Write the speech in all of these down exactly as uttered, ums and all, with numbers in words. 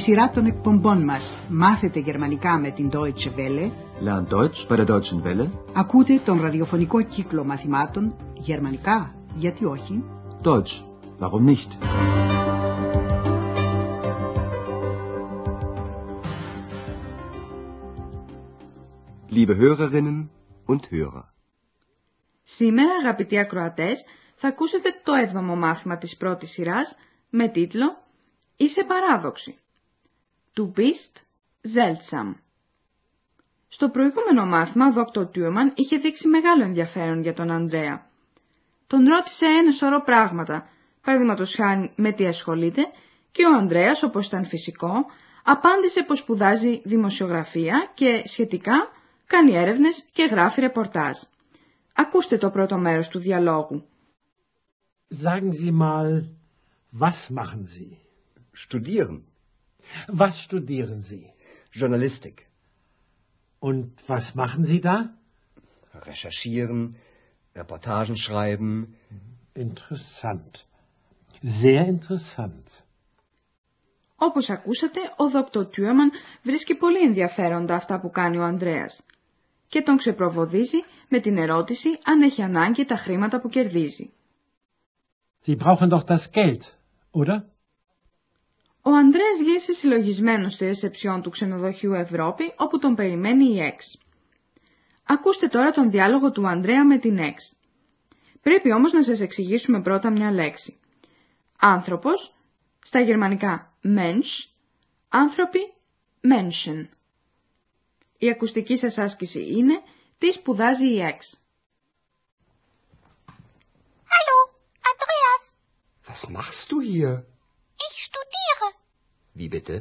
σειρά των εκπομπών μας «Μάθετε γερμανικά με την Deutsche Welle», Lern Deutsch bei der Deutschen Welle, ακούτε τον ραδιοφωνικό κύκλο μαθημάτων «Γερμανικά, γιατί όχι» Deutsch, warum nicht? Liebe Hörerinnen und Hörer. Σήμερα, αγαπητοί ακροατές, θα ακούσετε το έβδομο μάθημα της πρώτης σειράς με τίτλο «Είσαι παράδοξη». Du bist seltsam. Στο προηγούμενο μάθημα, ο δόκτωρ Thürmann είχε δείξει μεγάλο ενδιαφέρον για τον Ανδρέα. Τον ρώτησε ένα σωρό πράγματα, παραδείγματος χάρη με τι ασχολείται, και ο Ανδρέας, όπως ήταν φυσικό, απάντησε πως σπουδάζει δημοσιογραφία και σχετικά κάνει έρευνες και γράφει ρεπορτάζ. Ακούστε το πρώτο μέρος του διαλόγου. Sagen Sie mal, was machen Sie? Studieren. Was studieren Sie? Journalistik. Und was machen Sie da? Recherchieren, Reportagen schreiben. Interessant. Sehr interessant. Όπως ακούσατε, ο δόκτωρ Thürmann βρίσκει πολύ ενδιαφέροντα αυτά που κάνει ο Ανδρέας και τον ξεπροβοδίζει με την ερώτηση αν έχει ανάγκη τα χρήματα που κερδίζει. Sie brauchen doch das Geld, oder? Ο Ανδρέας γύρισε συλλογισμένος στη ρεσεψιόν του ξενοδοχείου Ευρώπη, όπου τον περιμένει η Εξ. Ακούστε τώρα τον διάλογο του Ανδρέα με την Εξ. Πρέπει όμως να σας εξηγήσουμε πρώτα μια λέξη. Άνθρωπος, στα γερμανικά Mensch, άνθρωποι Menschen. Η ακουστική σας άσκηση είναι τι σπουδάζει η Εξ. Hallo, Andreas. Was machst du hier? Ich studiere. Wie bitte?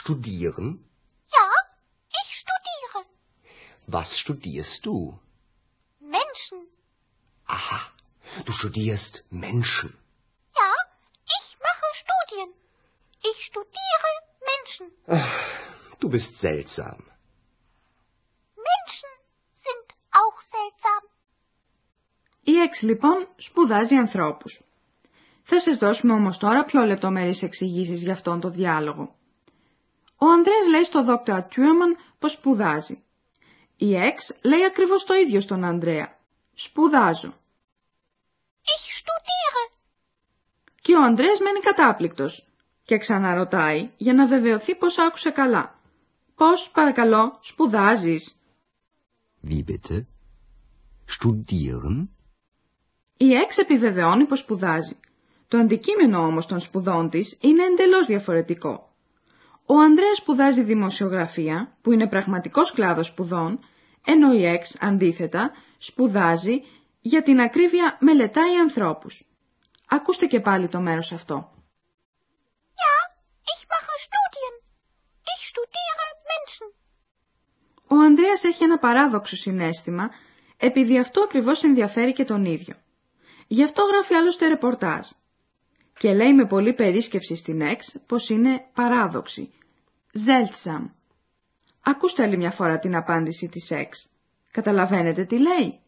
Studieren? Ja, ich studiere. Was studierst du? Menschen. Aha, du studierst Menschen. Ja, ich mache Studien. Ich studiere Menschen. Ach, du bist seltsam. Η Εξ λοιπόν σπουδάζει ανθρώπους. Θα σας δώσουμε όμως τώρα πιο λεπτομέρειες εξηγήσεις για αυτόν τον διάλογο. Ο Ανδρέας λέει στον δόκτωρα Thürmann πως σπουδάζει. Η Εξ λέει ακριβώς το ίδιο στον Ανδρέα. Σπουδάζω. Ich studiere. Και ο Ανδρέας μένει κατάπληκτος και ξαναρωτάει για να βεβαιωθεί πως άκουσε καλά. Πώς παρακαλώ σπουδάζεις? Wie bitte? Studieren? Η Εξ επιβεβαιώνει πως σπουδάζει. Το αντικείμενο όμως των σπουδών της είναι εντελώς διαφορετικό. Ο Ανδρέας σπουδάζει δημοσιογραφία, που είναι πραγματικός κλάδος σπουδών, ενώ η Εξ, αντίθετα, σπουδάζει, για την ακρίβεια μελετάει ανθρώπους. Ακούστε και πάλι το μέρος αυτό. Ja, ich mache Studien. Ich studiere Menschen. Ο Ανδρέας έχει ένα παράδοξο συναίσθημα, επειδή αυτό ακριβώς ενδιαφέρει και τον ίδιο. Γι' αυτό γράφει άλλωστε ρεπορτάζ. Και λέει με πολλή περίσκεψη στην Εξ πως είναι παράδοξη. Seltsam. Ακούστε άλλη μια φορά την απάντηση της Εξ. Καταλαβαίνετε τι λέει?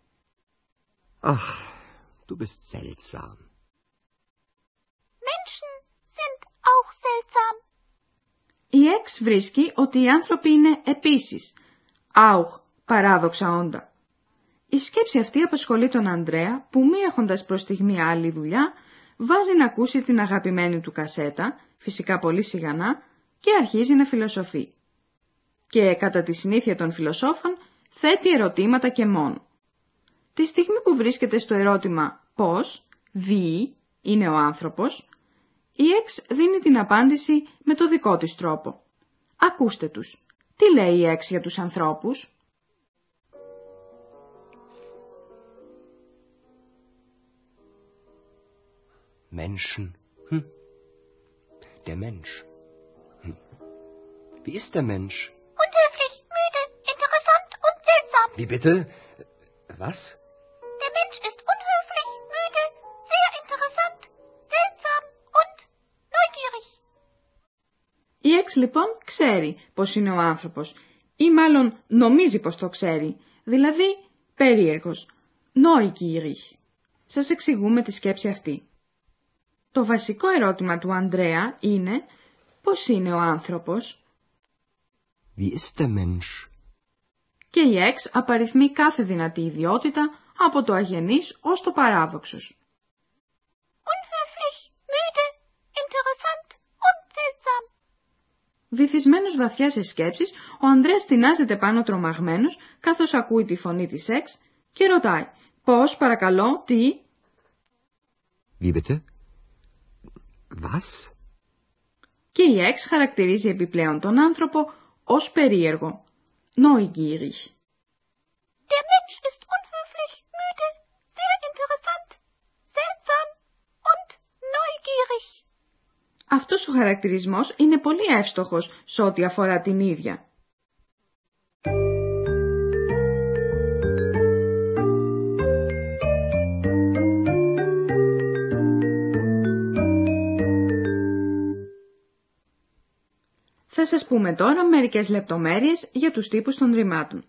Αχ, du bist seltsam. Menschen sind auch seltsam. Η Εξ βρίσκει ότι οι άνθρωποι είναι επίσης. Auch, παράδοξα όντα. Η σκέψη αυτή απασχολεί τον Ανδρέα που, μη έχοντας προς στιγμή άλλη δουλειά, βάζει να ακούσει την αγαπημένη του κασέτα, φυσικά πολύ σιγανά, και αρχίζει να φιλοσοφεί. Και κατά τη συνήθεια των φιλοσόφων θέτει ερωτήματα και μόνο. Τη στιγμή που βρίσκεται στο ερώτημα «Πώς» «Δι» είναι ο άνθρωπος, η Εξ δίνει την απάντηση με το δικό της τρόπο. Ακούστε τους. Τι λέει η Εξ για τους ανθρώπους? Menschen. Hm. Der Mensch. Hm. Wie ist der Mensch? Unhöflich, müde, interessant und seltsam. Wie bitte? Was? Der Mensch ist unhöflich, müde, sehr interessant, seltsam und neugierig. Η Εξ λοιπόν ξέρει πως είναι ο άνθρωπος, ή μάλλον νομίζει πως το ξέρει, δηλαδή περίεργος, neugierig. Σας εξηγούμε τη σκέψη αυτή. Το βασικό ερώτημα του Ανδρέα είναι Πώς είναι ο άνθρωπος? Wie ist der Mensch? Και η εξ απαριθμεί κάθε δυνατή ιδιότητα από το αγενής ως το παράδοξος. Unhöflich, müde, interessant und seltsam. Βυθισμένος βαθιά σε σκέψεις, ο Ανδρέας τινάζεται πάνω τρομαγμένος, καθώς ακούει τη φωνή της εξ και ρωτάει «Πώς, παρακαλώ, τι?» Wie bitte? Was? Και η εξ χαρακτηρίζει επιπλέον τον άνθρωπο ως περίεργο. Neugierig. Der Mensch ist unhöflich, müde, sehr interessant, seltsam und neugierig. Αυτός ο χαρακτηρισμός είναι πολύ εύστοχος σε ό,τι αφορά την ίδια. Θα σας πούμε τώρα μερικές λεπτομέρειες για τους τύπους των ρημάτων.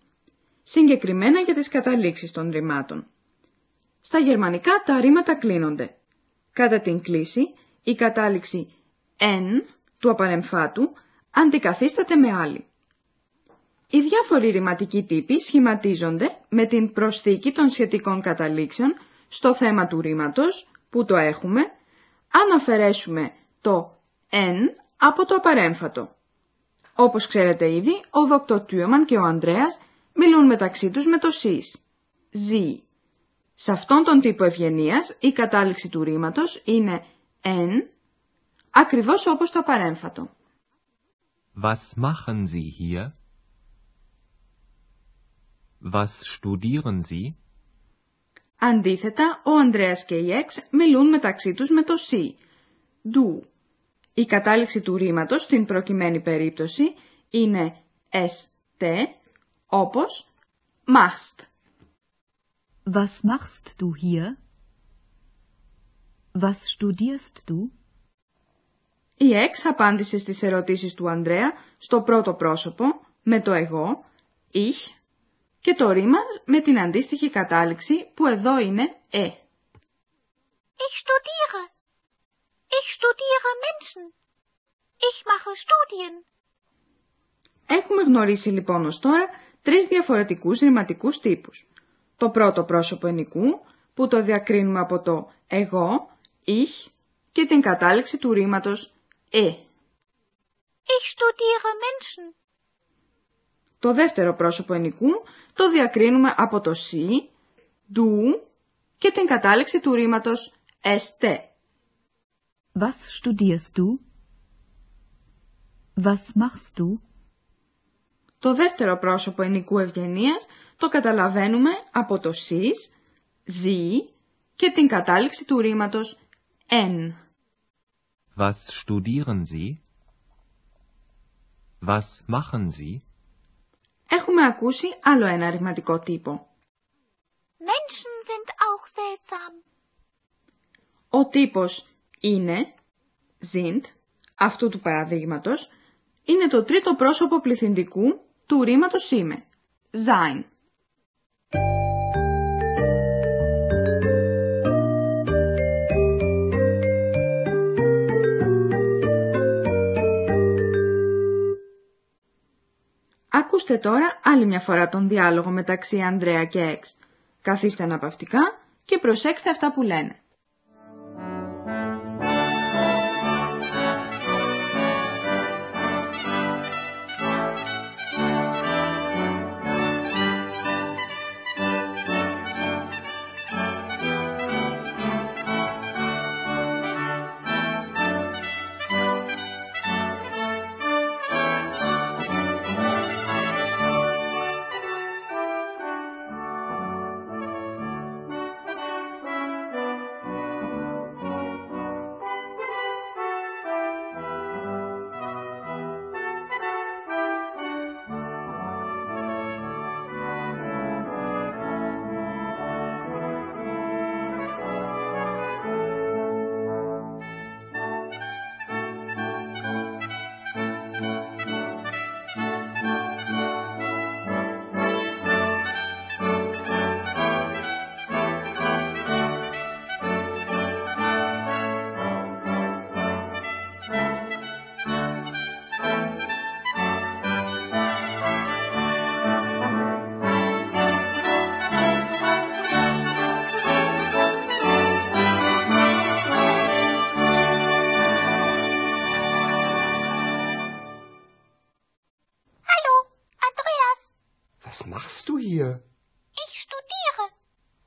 Συγκεκριμένα για τις καταλήξεις των ρημάτων. Στα γερμανικά τα ρήματα κλείνονται. Κατά την κλίση, η κατάληξη «εν» του απαρεμφάτου αντικαθίσταται με άλλη. Οι διάφοροι ρηματικοί τύποι σχηματίζονται με την προσθήκη των σχετικών καταλήξεων στο θέμα του ρήματος που το έχουμε, αν αφαιρέσουμε το «εν» από το απαρέμφατο. Όπως ξέρετε ήδη, ο Δόκτωρ Τούρμαν και ο Ανδρέας μιλούν μεταξύ τους με το «σεις», «ζι». Σε αυτόν τον τύπο ευγενίας η κατάληξη του ρήματος είναι «εν», ακριβώς όπως το απαρέμφατο. Was machen Sie hier? Was studieren Sie? Αντίθετα, ο Ανδρέας και η Εξ μιλούν μεταξύ τους με το «σι», «ντου». Η κατάληξη του ρήματος στην προκειμένη περίπτωση είναι «est», όπως «machst». Was machst du hier? Was studierst du? Η Εξ απάντησε στις ερωτήσεις του Ανδρέα στο πρώτο πρόσωπο με το «εγώ», «ich» και το ρήμα με την αντίστοιχη κατάληξη που εδώ είναι «ε». Ich studiere. Ich studiere Menschen. Ich mache Studien. Έχουμε γνωρίσει λοιπόν ως τώρα τρεις διαφορετικούς ρηματικούς τύπους. Το πρώτο πρόσωπο ενικού που το διακρίνουμε από το εγώ, ich και την κατάληξη του ρήματος ε. Ich studiere Menschen. Το δεύτερο πρόσωπο ενικού το διακρίνουμε από το sie, du και την κατάληξη του ρήματος est. Was studierst du? Was machst du? Το δεύτερο πρόσωπο ενικού ευγενίας το καταλαβαίνουμε από το σεις, «sie» και την κατάληξη του ρήματος «en». Was studieren Sie? Was machen Sie? Έχουμε ακούσει άλλο ένα ρηματικό τύπο. Menschen sind auch seltsam. Ο τύπος είναι, sind, αυτού του παραδείγματος, είναι το τρίτο πρόσωπο πληθυντικού του ρήματος είμαι, sein. Ακούστε τώρα άλλη μια φορά τον διάλογο μεταξύ Ανδρέα και Εξ. Καθίστε αναπαυτικά και προσέξτε αυτά που λένε.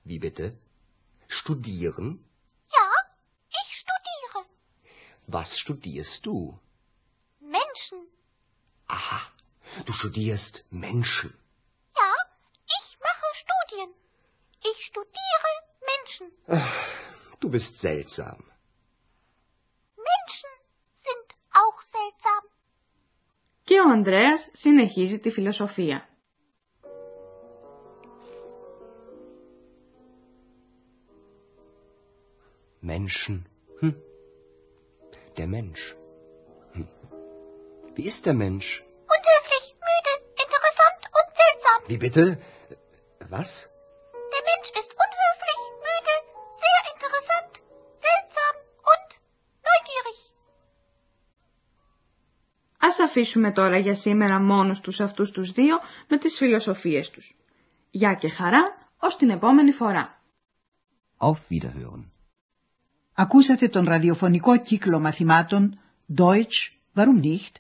Wie bitte? Studieren? Ja, ich studiere. Was studierst du? Menschen. Aha, du studierst Menschen. Ja, ich mache Studien. Ich studiere Menschen. Ach, du bist seltsam. Menschen sind auch seltsam. Και ο Ανδρέας συνεχίζει τη φιλοσοφία. Menschen. Hm. Der Mensch. Hm. Wie ist der Mensch? Unhöflich, müde, interessant und seltsam. Wie bitte? Was? Der Mensch ist unhöflich, müde, sehr interessant, seltsam und neugierig. Ας αφήσουμε τώρα για σήμερα μόνος τους αυτούς τους δύο με τις φιλοσοφίες τους. Γεια και χαρά, ως την επόμενη φορά. Auf Wiederhören. Ακούσατε τον ραδιοφωνικό κύκλο μαθημάτων Deutsch, warum nicht,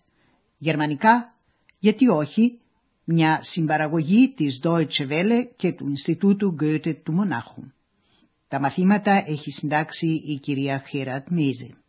γερμανικά, γιατί όχι, μια συμπαραγωγή της Deutsche Welle και του Ινστιτούτου Goethe του Μονάχου. Τα μαθήματα έχει συντάξει η κυρία Χέρατ Μήσε.